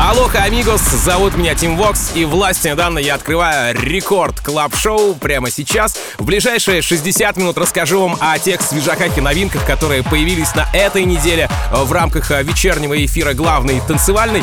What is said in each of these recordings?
Алло, амигос, зовут меня Тим Вокс, и властью данной я открываю рекорд клаб-шоу прямо сейчас. В ближайшие 60 минут расскажу вам о тех свежаках и новинках, которые появились на этой неделе в рамках вечернего эфира главной танцевальной.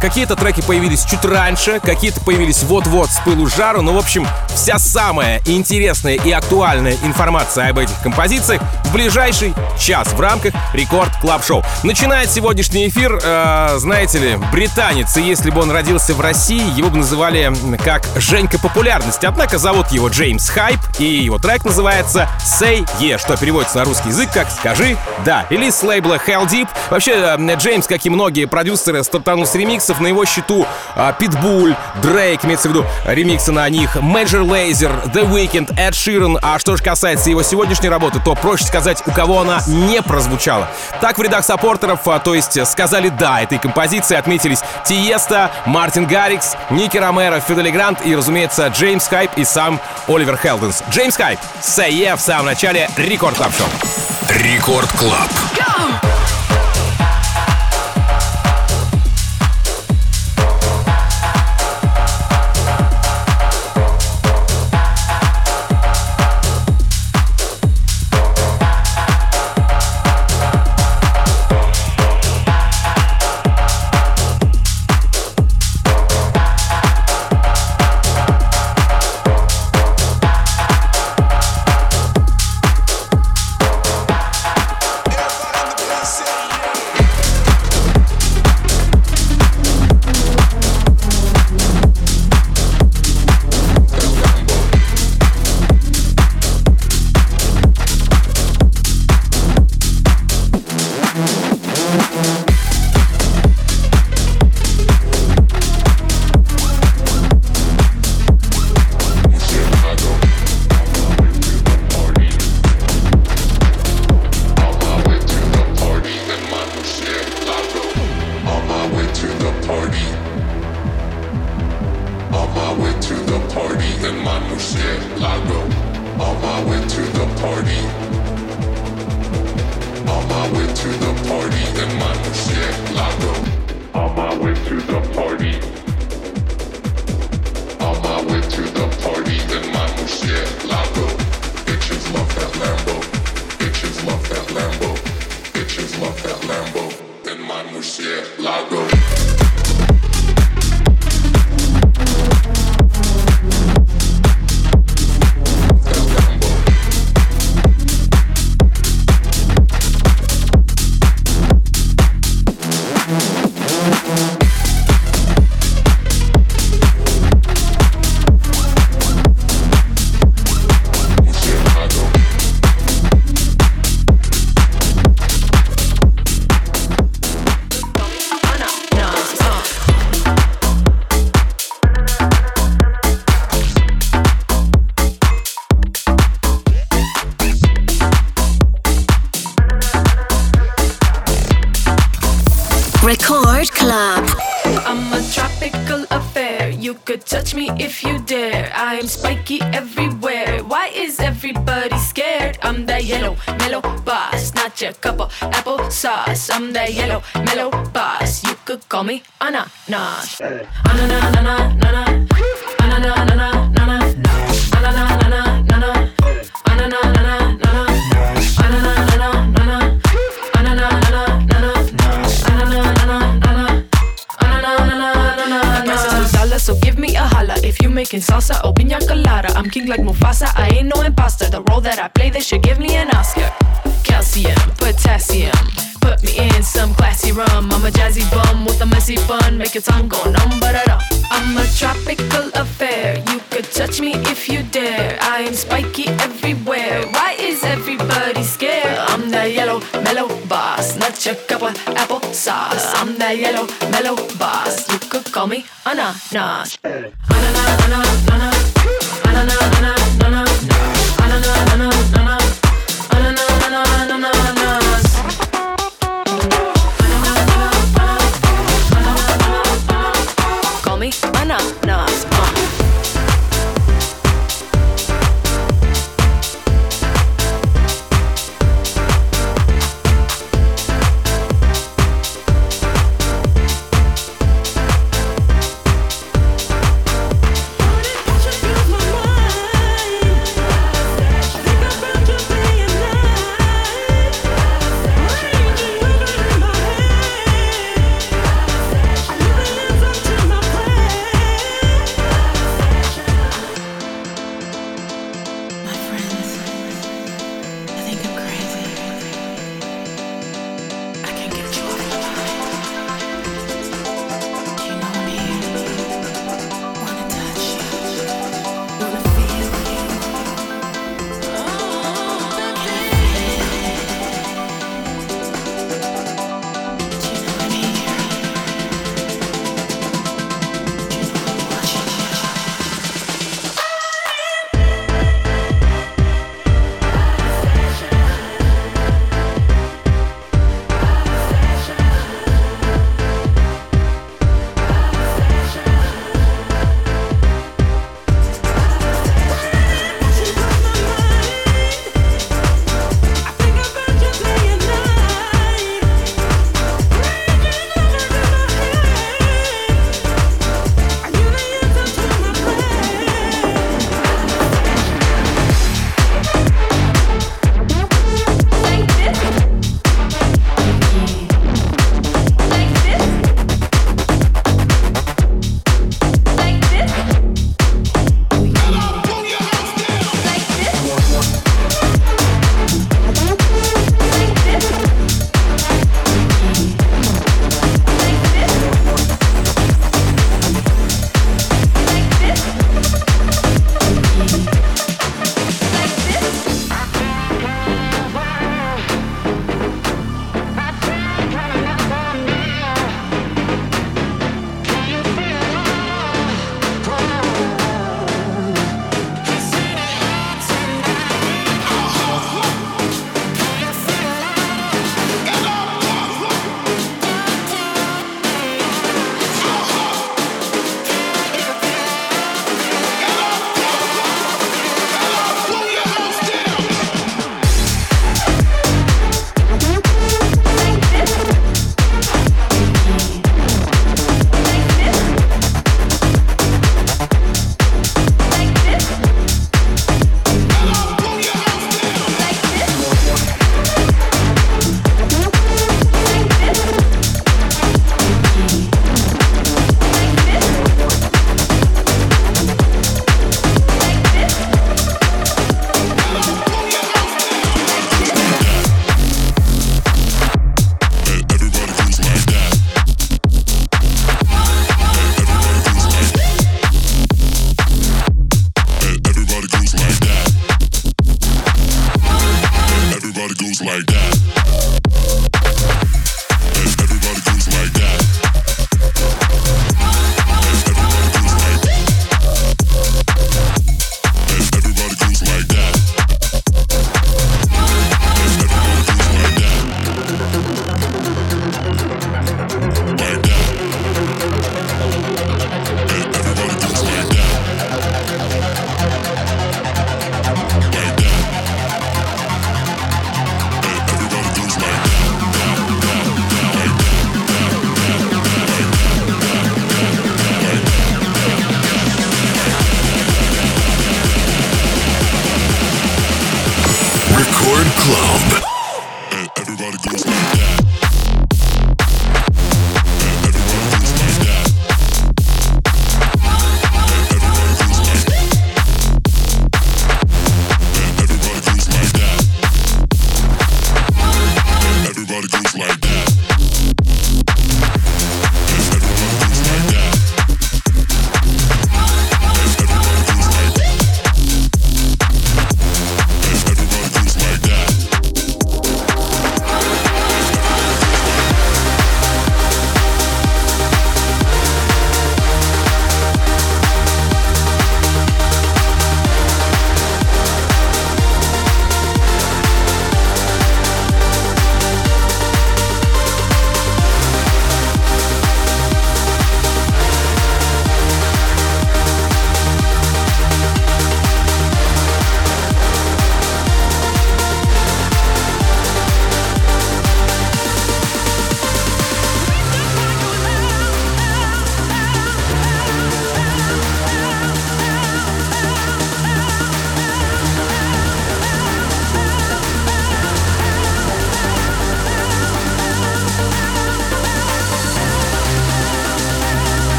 Какие-то треки появились чуть раньше, какие-то появились вот-вот с пылу жару. Ну, в общем, вся самая интересная и актуальная информация об этих композициях в ближайший час в рамках рекорд клаб-шоу. Начинает сегодняшний эфир, знаете ли, британский. И если бы он родился в России, его бы называли как Женька Популярность. Однако зовут его Джеймс Хайп, и его трек называется «Say Yeah», что переводится на русский язык как «Скажи да». Или с лейбла Hell Deep. Вообще, Джеймс, как и многие продюсеры, стартанул с ремиксов. На его счету Питбуль, Дрейк, имеется в виду ремиксы на них, Major Lazer, The Weeknd, Эд Ширан. А что же касается его сегодняшней работы, то проще сказать, у кого она не прозвучала. Так в рядах саппортеров, то есть сказали «да» этой композиции, отметились Тиеста, Мартин Гарикс, Ники Ромеро, Феделигрант и, разумеется, Джеймс Хайп и сам Оливер Хелденс. Джеймс Хайп, Say Yeah в самом начале Рекорд Клаб Шоу. Рекорд Клаб. Touch me if you dare. I am spiky everywhere. Why is everybody scared? I'm that yellow, mellow boss. Not your cup of applesauce. I'm that yellow, mellow boss. You could call me Ananas. Anananananana. Anananananana. Anananananana. Anananananana. So give me a holla if you making salsa or piña colada. I'm king like Mufasa, I ain't no imposter. The role that I play, they should give me an Oscar. Calcium, potassium, put me in some classy rum. I'm a jazzy bum with a messy bun, make your tongue go numb. I'm a tropical affair, you could touch me if you dare. I am spiky everywhere, why is everybody scared? I'm that yellow mellow boss, not your cup of applesauce. I'm that yellow mellow boss, you could call me Ananas. Ananas.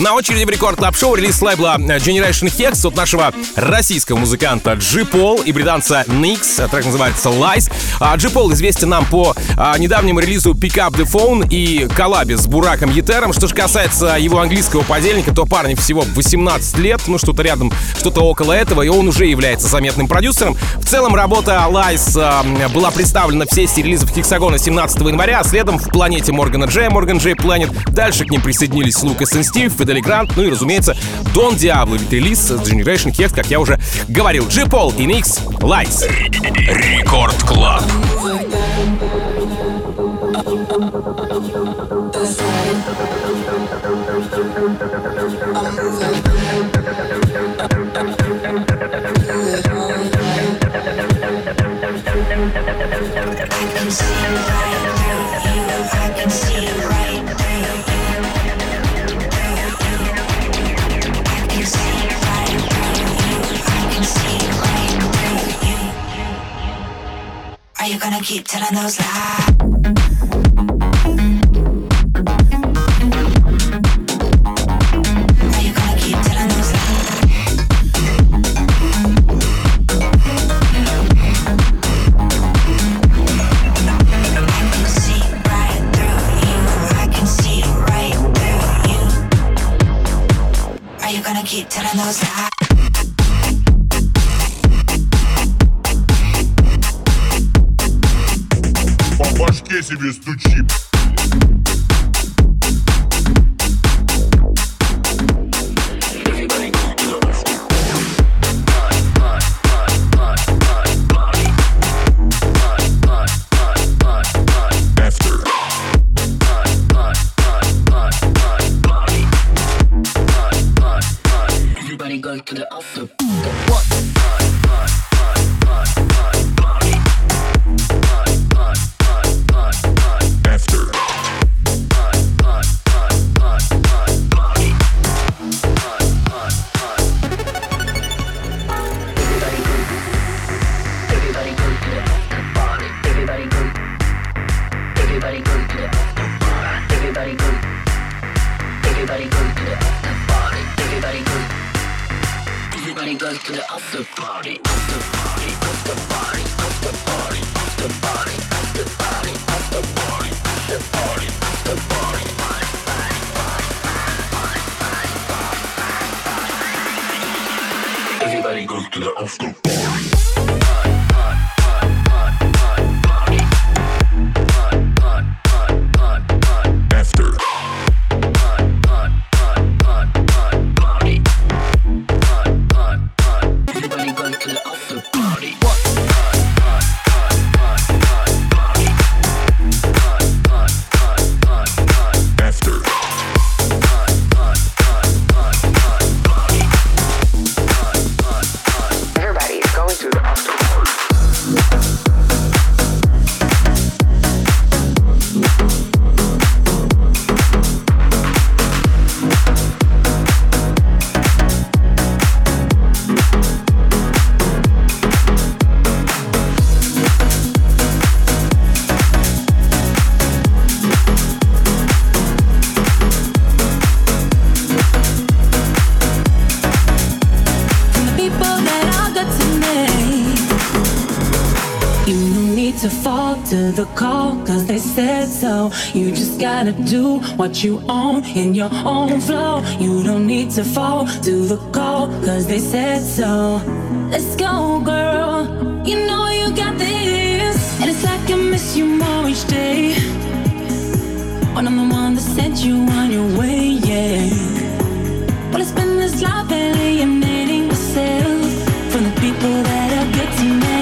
На очереди в Рекорд Клаб Шоу релиз лейбла Generation Hex от нашего российского музыканта Джи Пол и британца Nyx. Трек называется Lies. Джи Пол известен нам по недавнему релизу Pick Up The Phone и коллабе с Бураком Етером. Что же касается его английского подельника, то парню всего 18 лет, ну что-то рядом, что-то около этого, и он уже является заметным продюсером. В целом работа Lies была представлена в сессии релизов Хексагона 17 января, а следом в планете Моргана Джея, Морган Джей Планет. Дальше к ним присоединились Лукас и Стив, Феделигрант, ну и, разумеется, Дон Диабло, ведь релиз с Generation Hex, как я уже говорил. Джи Пол и Nyx Lies. Рекорд Клаб. Are you gonna keep telling those lies? Keep telling those lies. По башке себе стучи. To the call, cause they said so. You just gotta do what you own in your own flow. You don't need to fall to the call, cause they said so. Let's go, girl. You know you got this. And it's like I miss you more each day, when I'm the one that sent you on your way, yeah. Well, I spend this life alienating myself from the people that I get to know.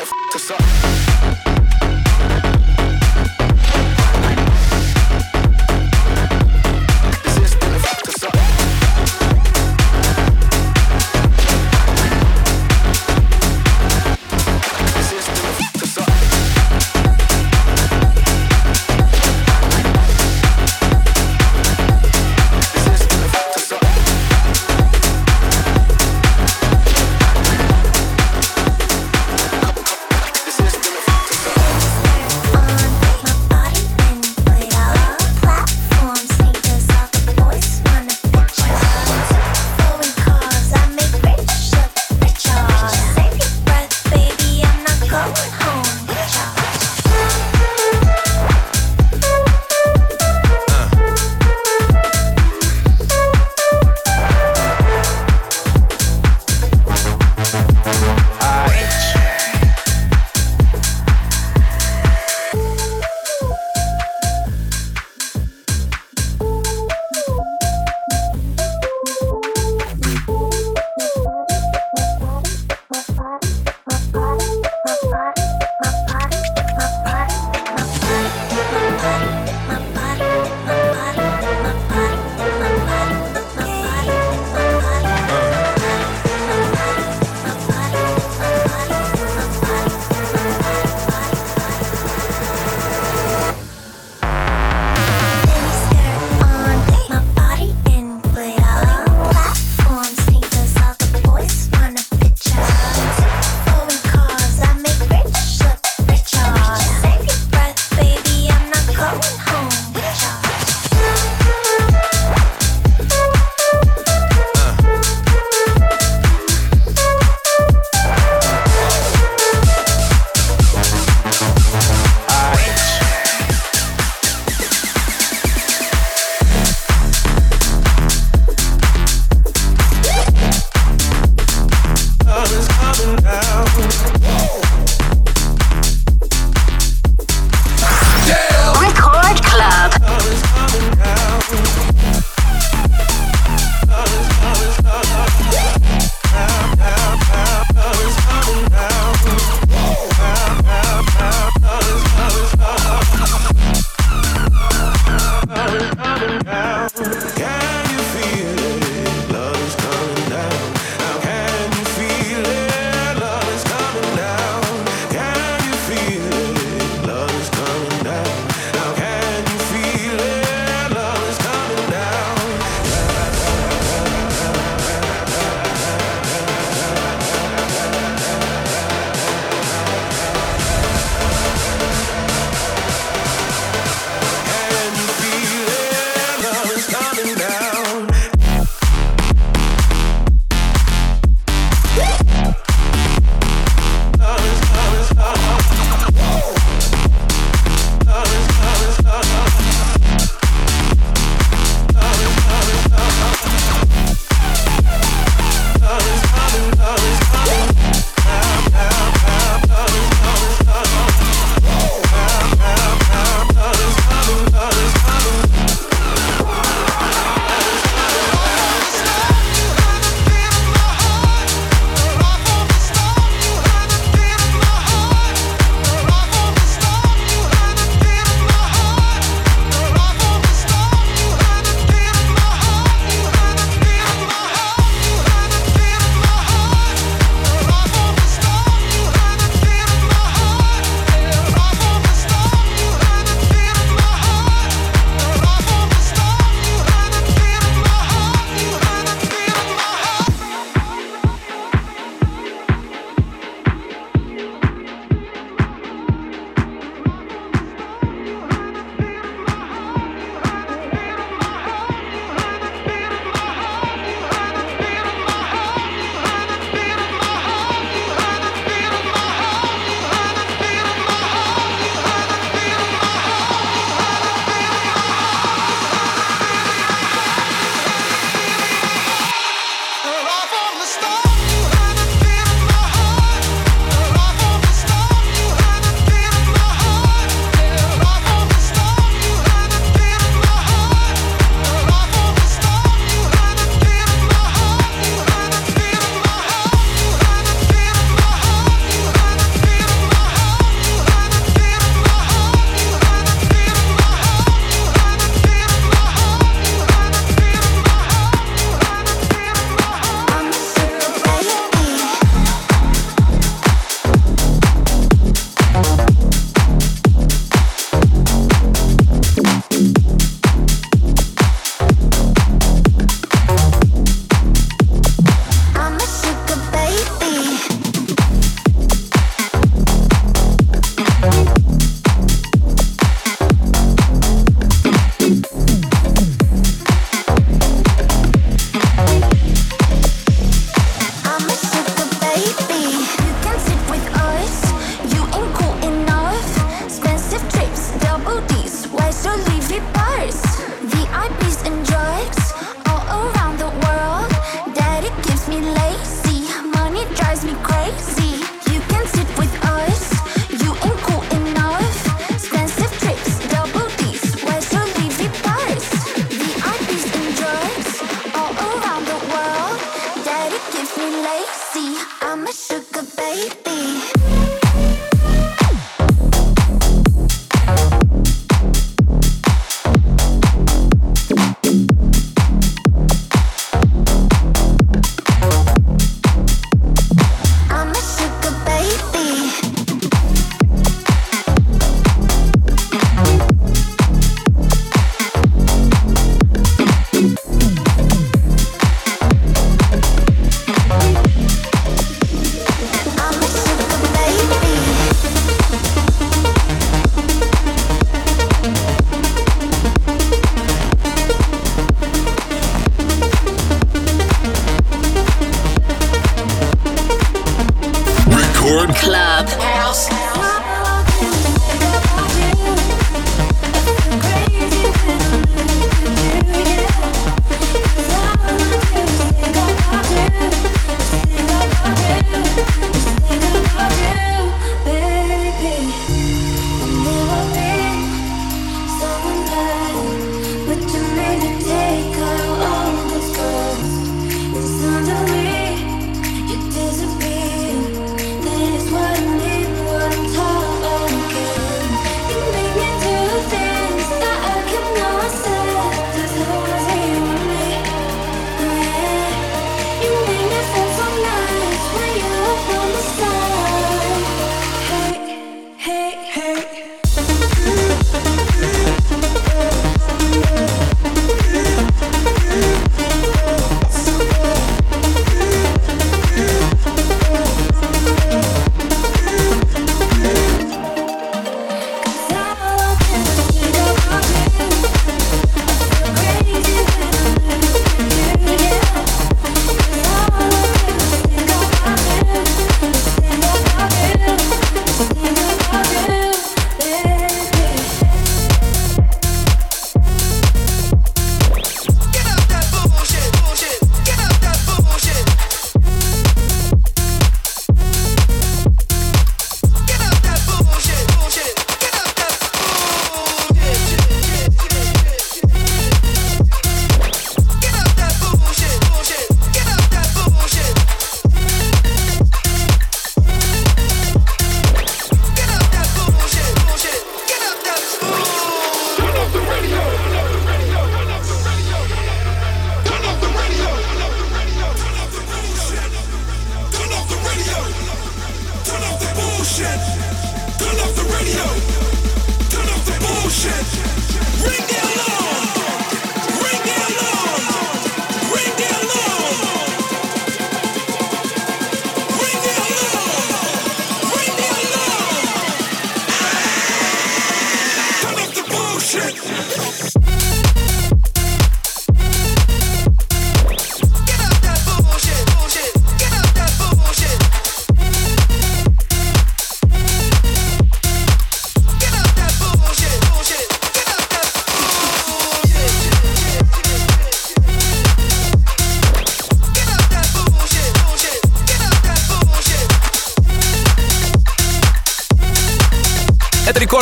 that f***ed us up.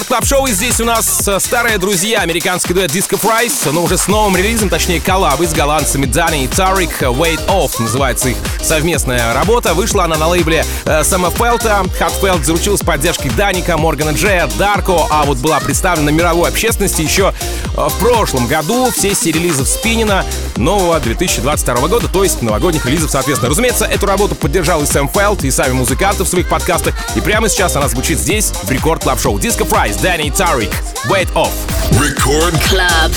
Клаб-шоу, и здесь у нас старые друзья, американский дуэт Disco Price, но уже с новым релизом, точнее коллабы с голландцами Дэнни и Тарик. Weight Off называется их совместная работа. Вышла она на лейбле Сэма Фелта. Хатфелд заручился поддержкой Даника, Моргана Джея, Дарко, а вот была представлена мировой общественности еще в прошлом году в сессии релизов Спинина нового 2022 года, то есть новогодних релизов, соответственно. Разумеется, эту работу поддержал и Сэм Фелт, и сами музыканты в своих подкастах, и прямо сейчас она звучит здесь, в Рекорд Клаб Шоу. Disco Price, Дэнни, Тарик, Weight Off. Record Club.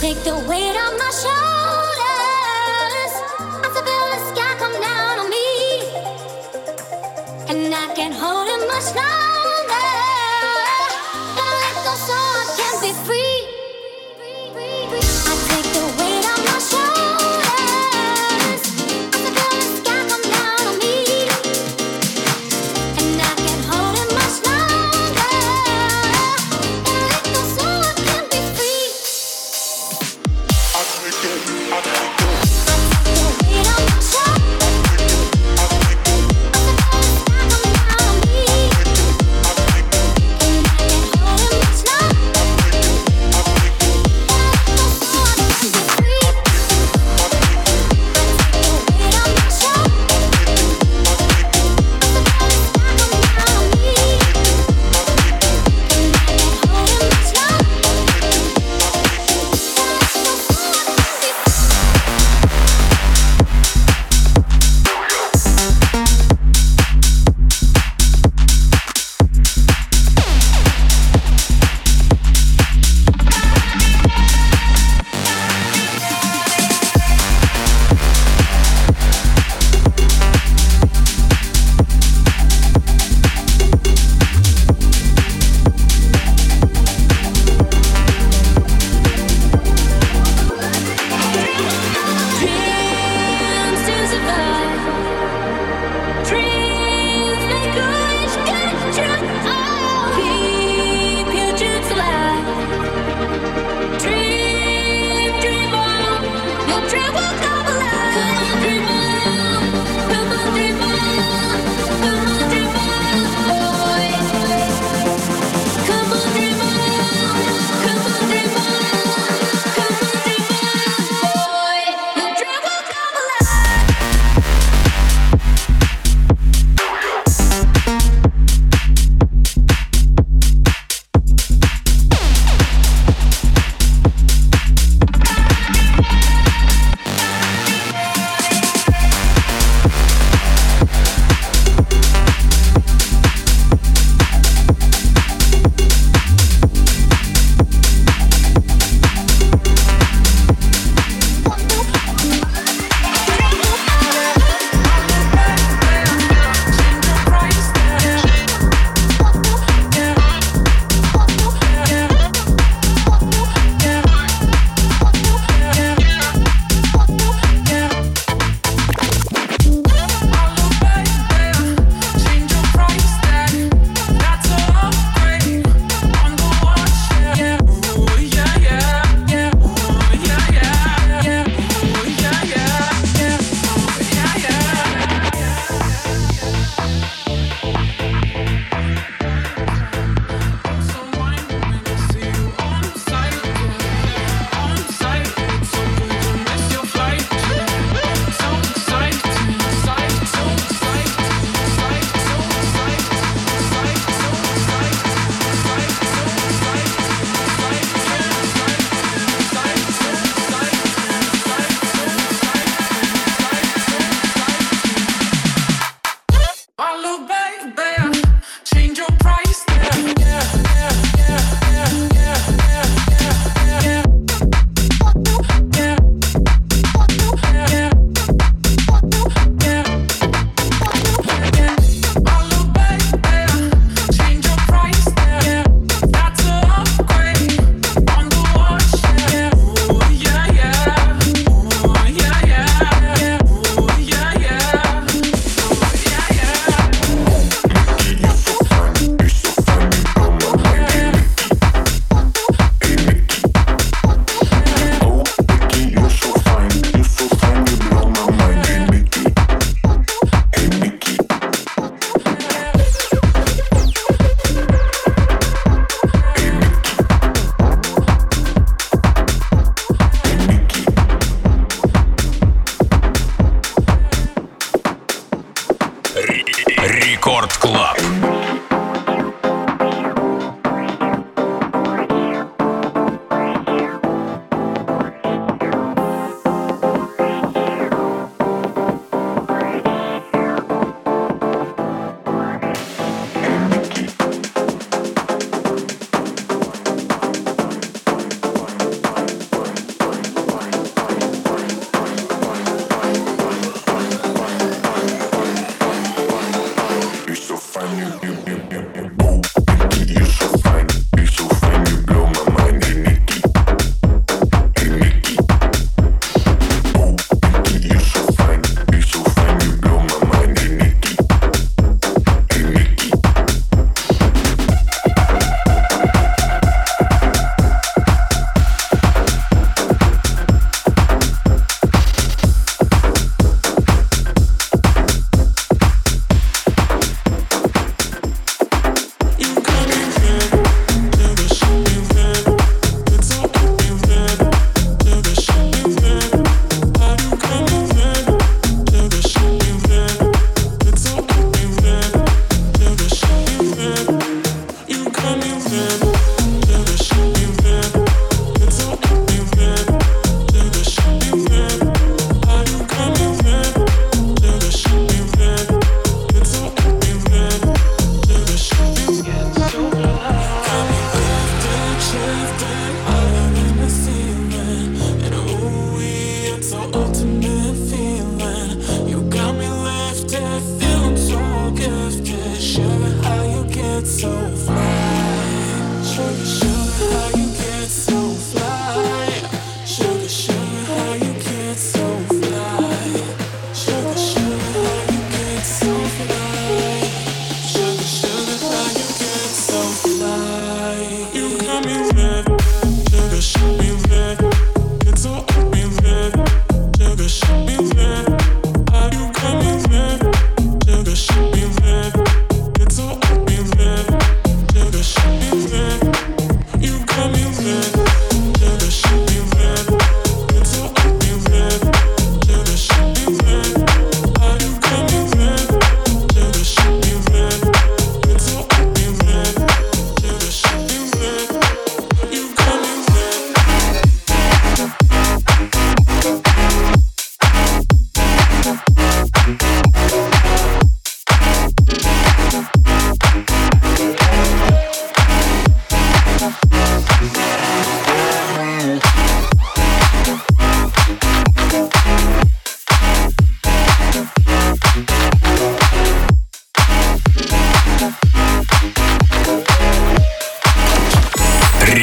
Take the weight off my shoulders. I feel the sky come down on me, and I can't hold it much longer. Gotta let go so I can be free. I take the weight off my shoulders. I feel the sky come down on me, and I can't hold it much longer. Gotta let go so I can be free. I take the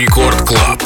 Рекорд Клаб.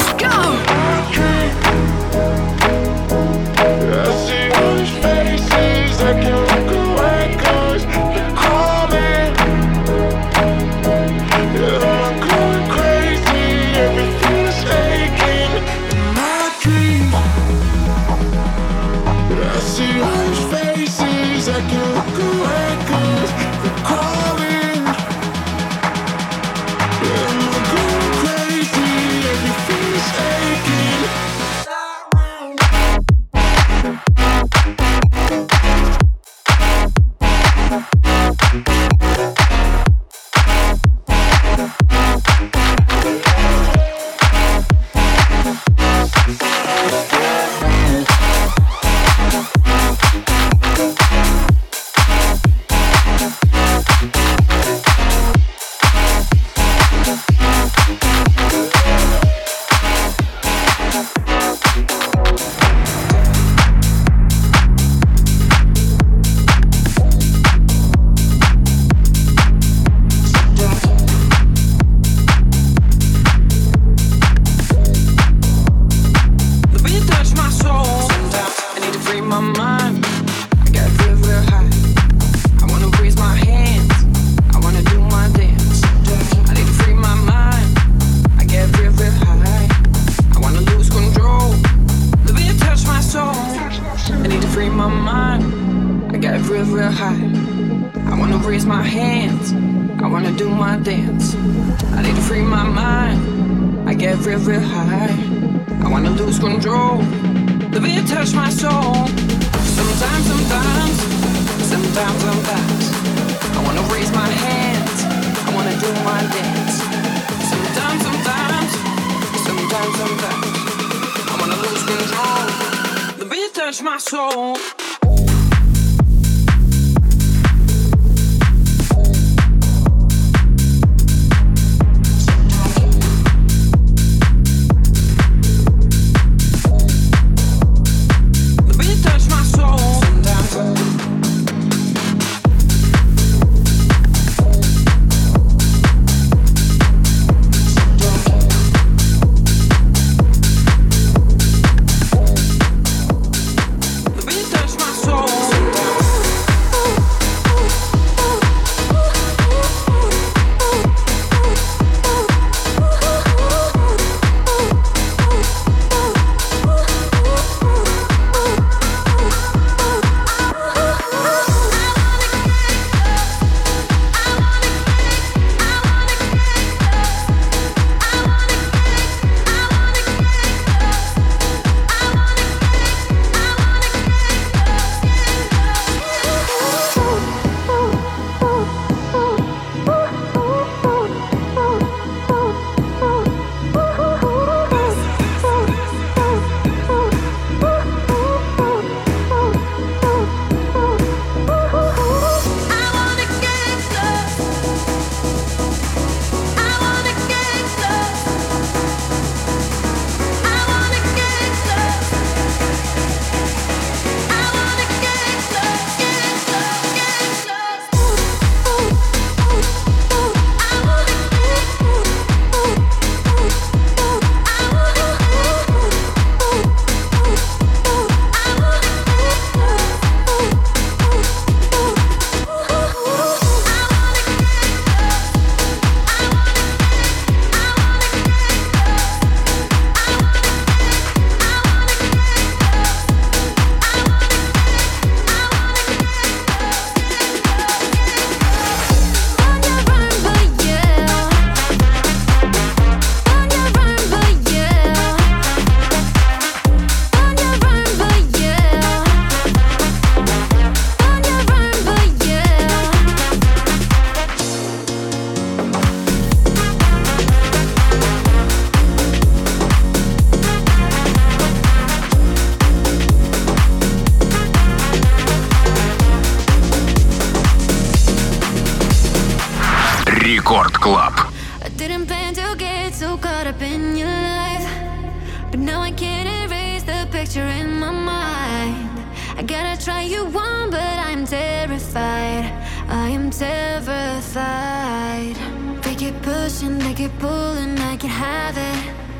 They keep pushing, they keep pulling, I can have it.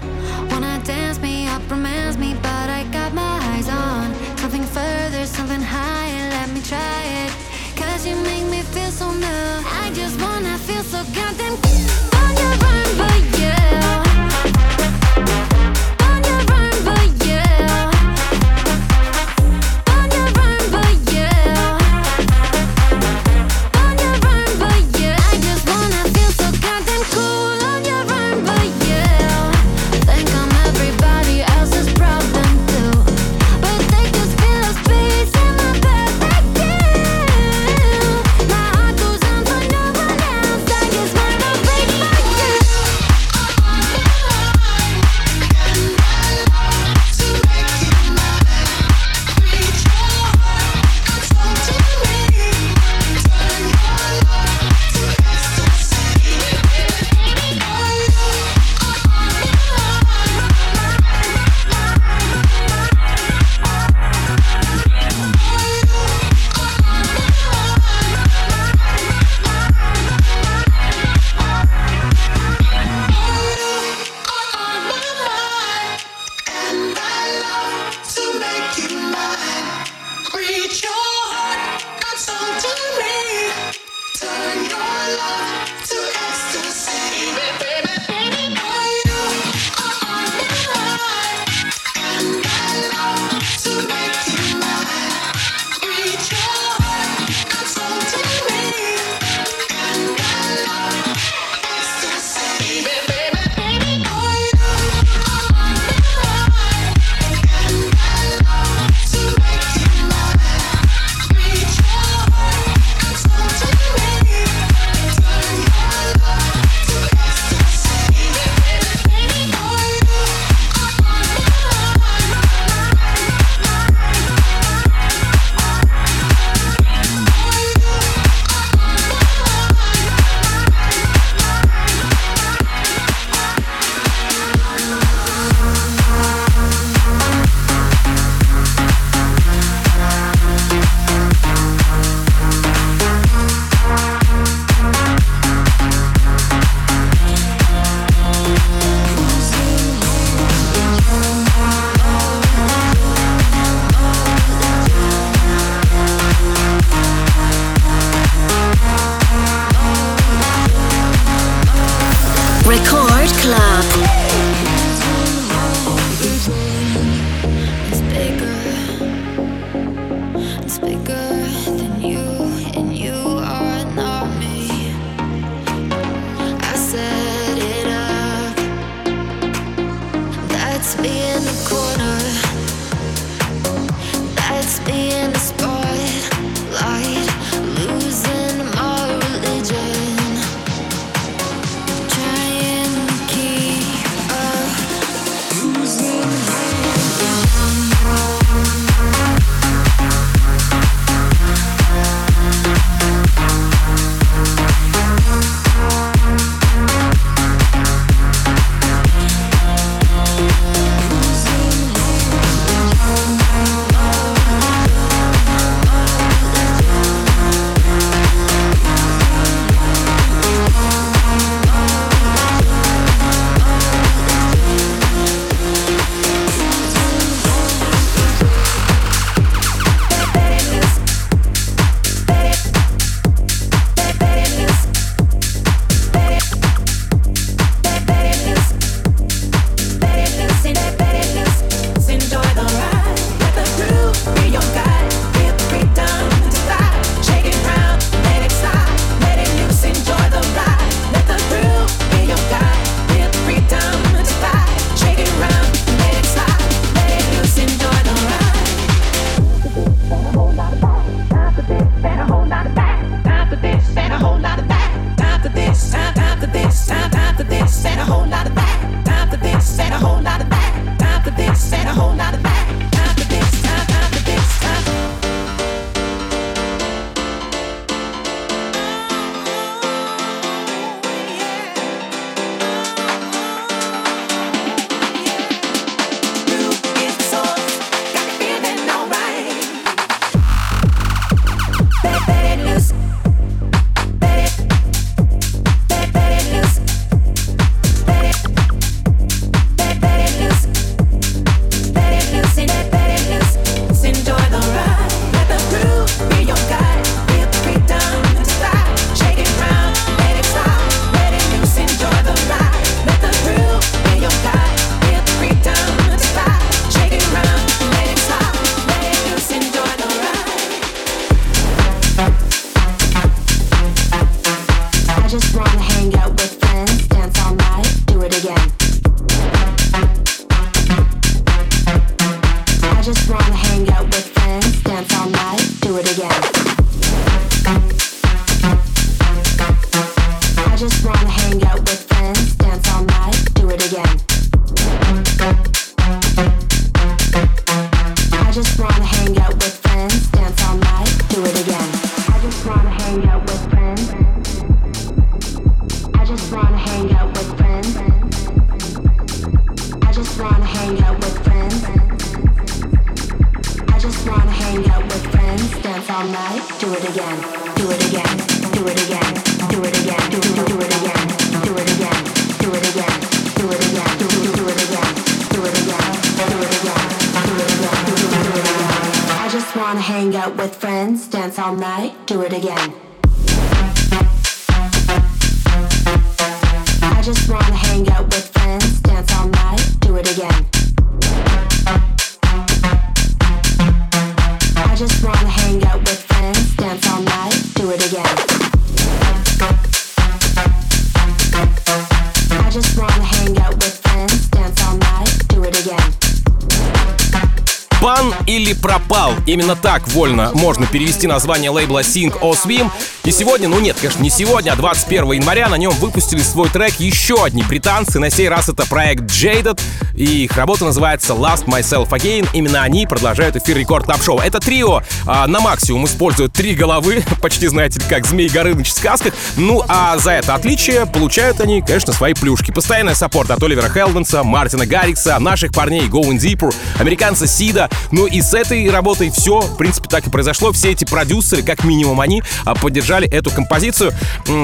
Пропал. Именно так вольно можно перевести название лейбла Sync or Swim. И сегодня, ну нет, конечно, не сегодня, а 21 января на нем выпустили свой трек еще одни британцы. На сей раз это проект Jaded, и их работа называется Last Myself Again. Именно они продолжают эфир Рекорд Топ Шоу. Это трио на максимум используют три головы, почти, знаете, как Змей Горыныч в сказках. Ну а за это отличие получают они, конечно, свои плюшки. Постоянный саппорт от Оливера Хелденса, Мартина Гарикса, наших парней Goin' Deeper, американца Сида. Ну и с этой работой все, в принципе, так и произошло. Все эти продюсеры, как минимум они, поддержали эту композицию.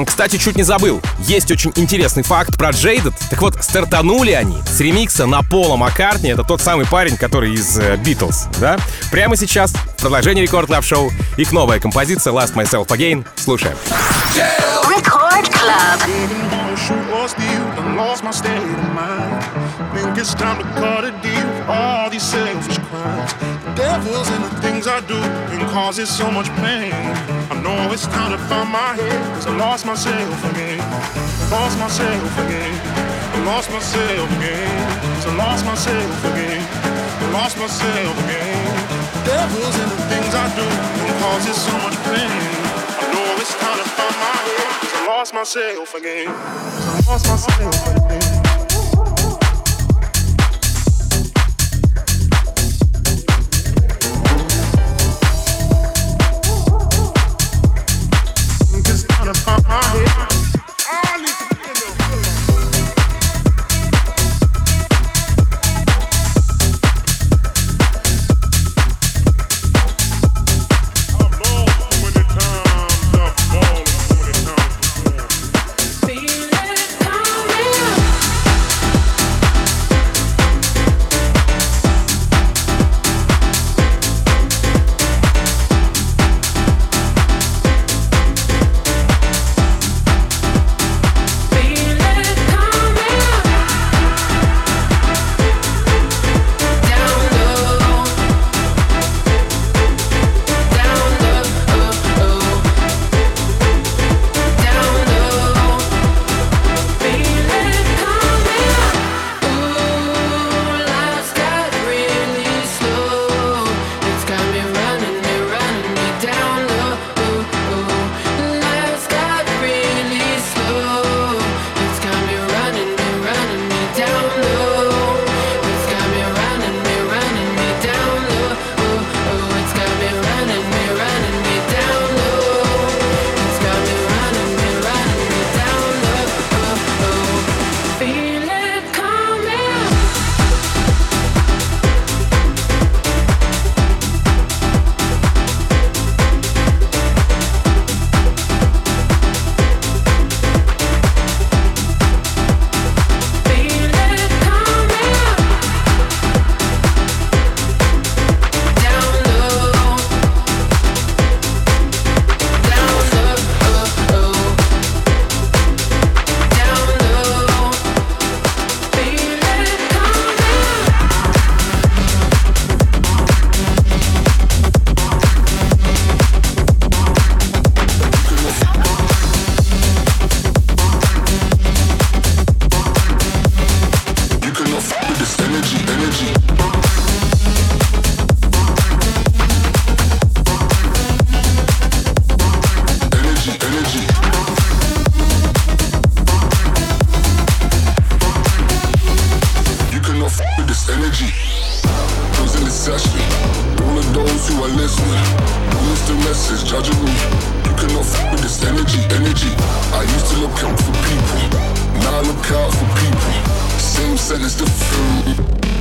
Кстати, чуть не забыл, есть очень интересный факт про Jaded. Так вот, стартанули они с ремикса на Пола Маккартни. Это тот самый парень, который из Beatles, да? Прямо сейчас в продолжении Рекорд Клаб Шоу их новая композиция Last Myself Again. Слушаем. Devils and the things I do can cause it so much pain. I know it's time to find my head, cause I lost myself again. I lost myself again. I lost myself again. Cause I lost myself again. I lost myself again. Devils and the things I do can cause it so much pain. I know it's time to find my head, cause I lost myself again. Cause I lost myself again.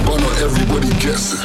But not everybody gets it.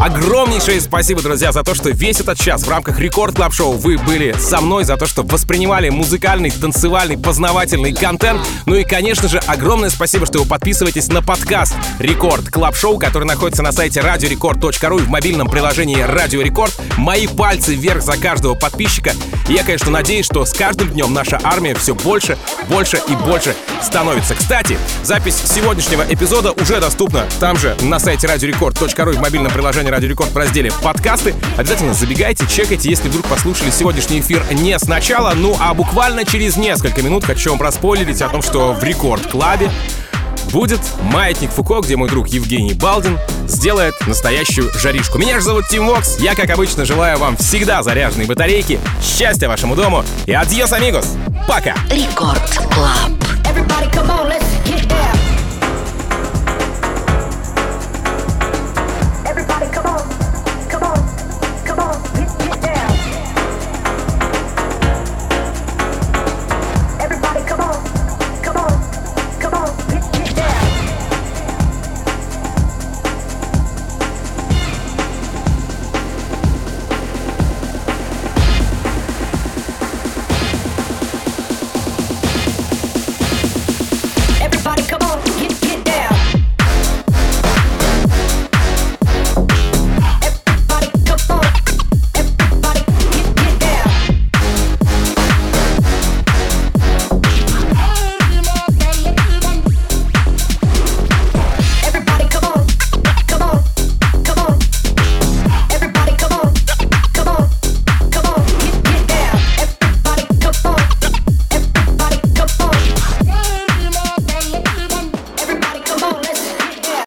Огромнейшее спасибо, друзья, за то, что весь этот час в рамках Рекорд Клаб Шоу вы были со мной, за то, что воспринимали музыкальный, танцевальный, познавательный контент. Ну и, конечно же, огромное спасибо, что вы подписываетесь на подкаст Рекорд Клаб Шоу, который находится на сайте radiorecord.ru и в мобильном приложении Радио Рекорд. Мои пальцы вверх за каждого подписчика. И я, конечно, надеюсь, что с каждым днем наша армия все больше, больше и больше становится. Кстати, запись сегодняшнего эпизода уже доступна там же на сайте radiorecord.ru и в мобильном приложении Радио Рекорд в разделе «Подкасты». Обязательно забегайте, чекайте, если вдруг послушали сегодняшний эфир не сначала. Ну а буквально через несколько минут хочу вам проспойлерить о том, что в Рекорд Клабе будет «Маятник Фуко», где мой друг Евгений Балдин сделает настоящую жаришку. Меня же зовут Тим Вокс. Я, как обычно, желаю вам всегда заряженной батарейки, счастья вашему дому и адьос, амигос. Пока! Рекорд Клаб.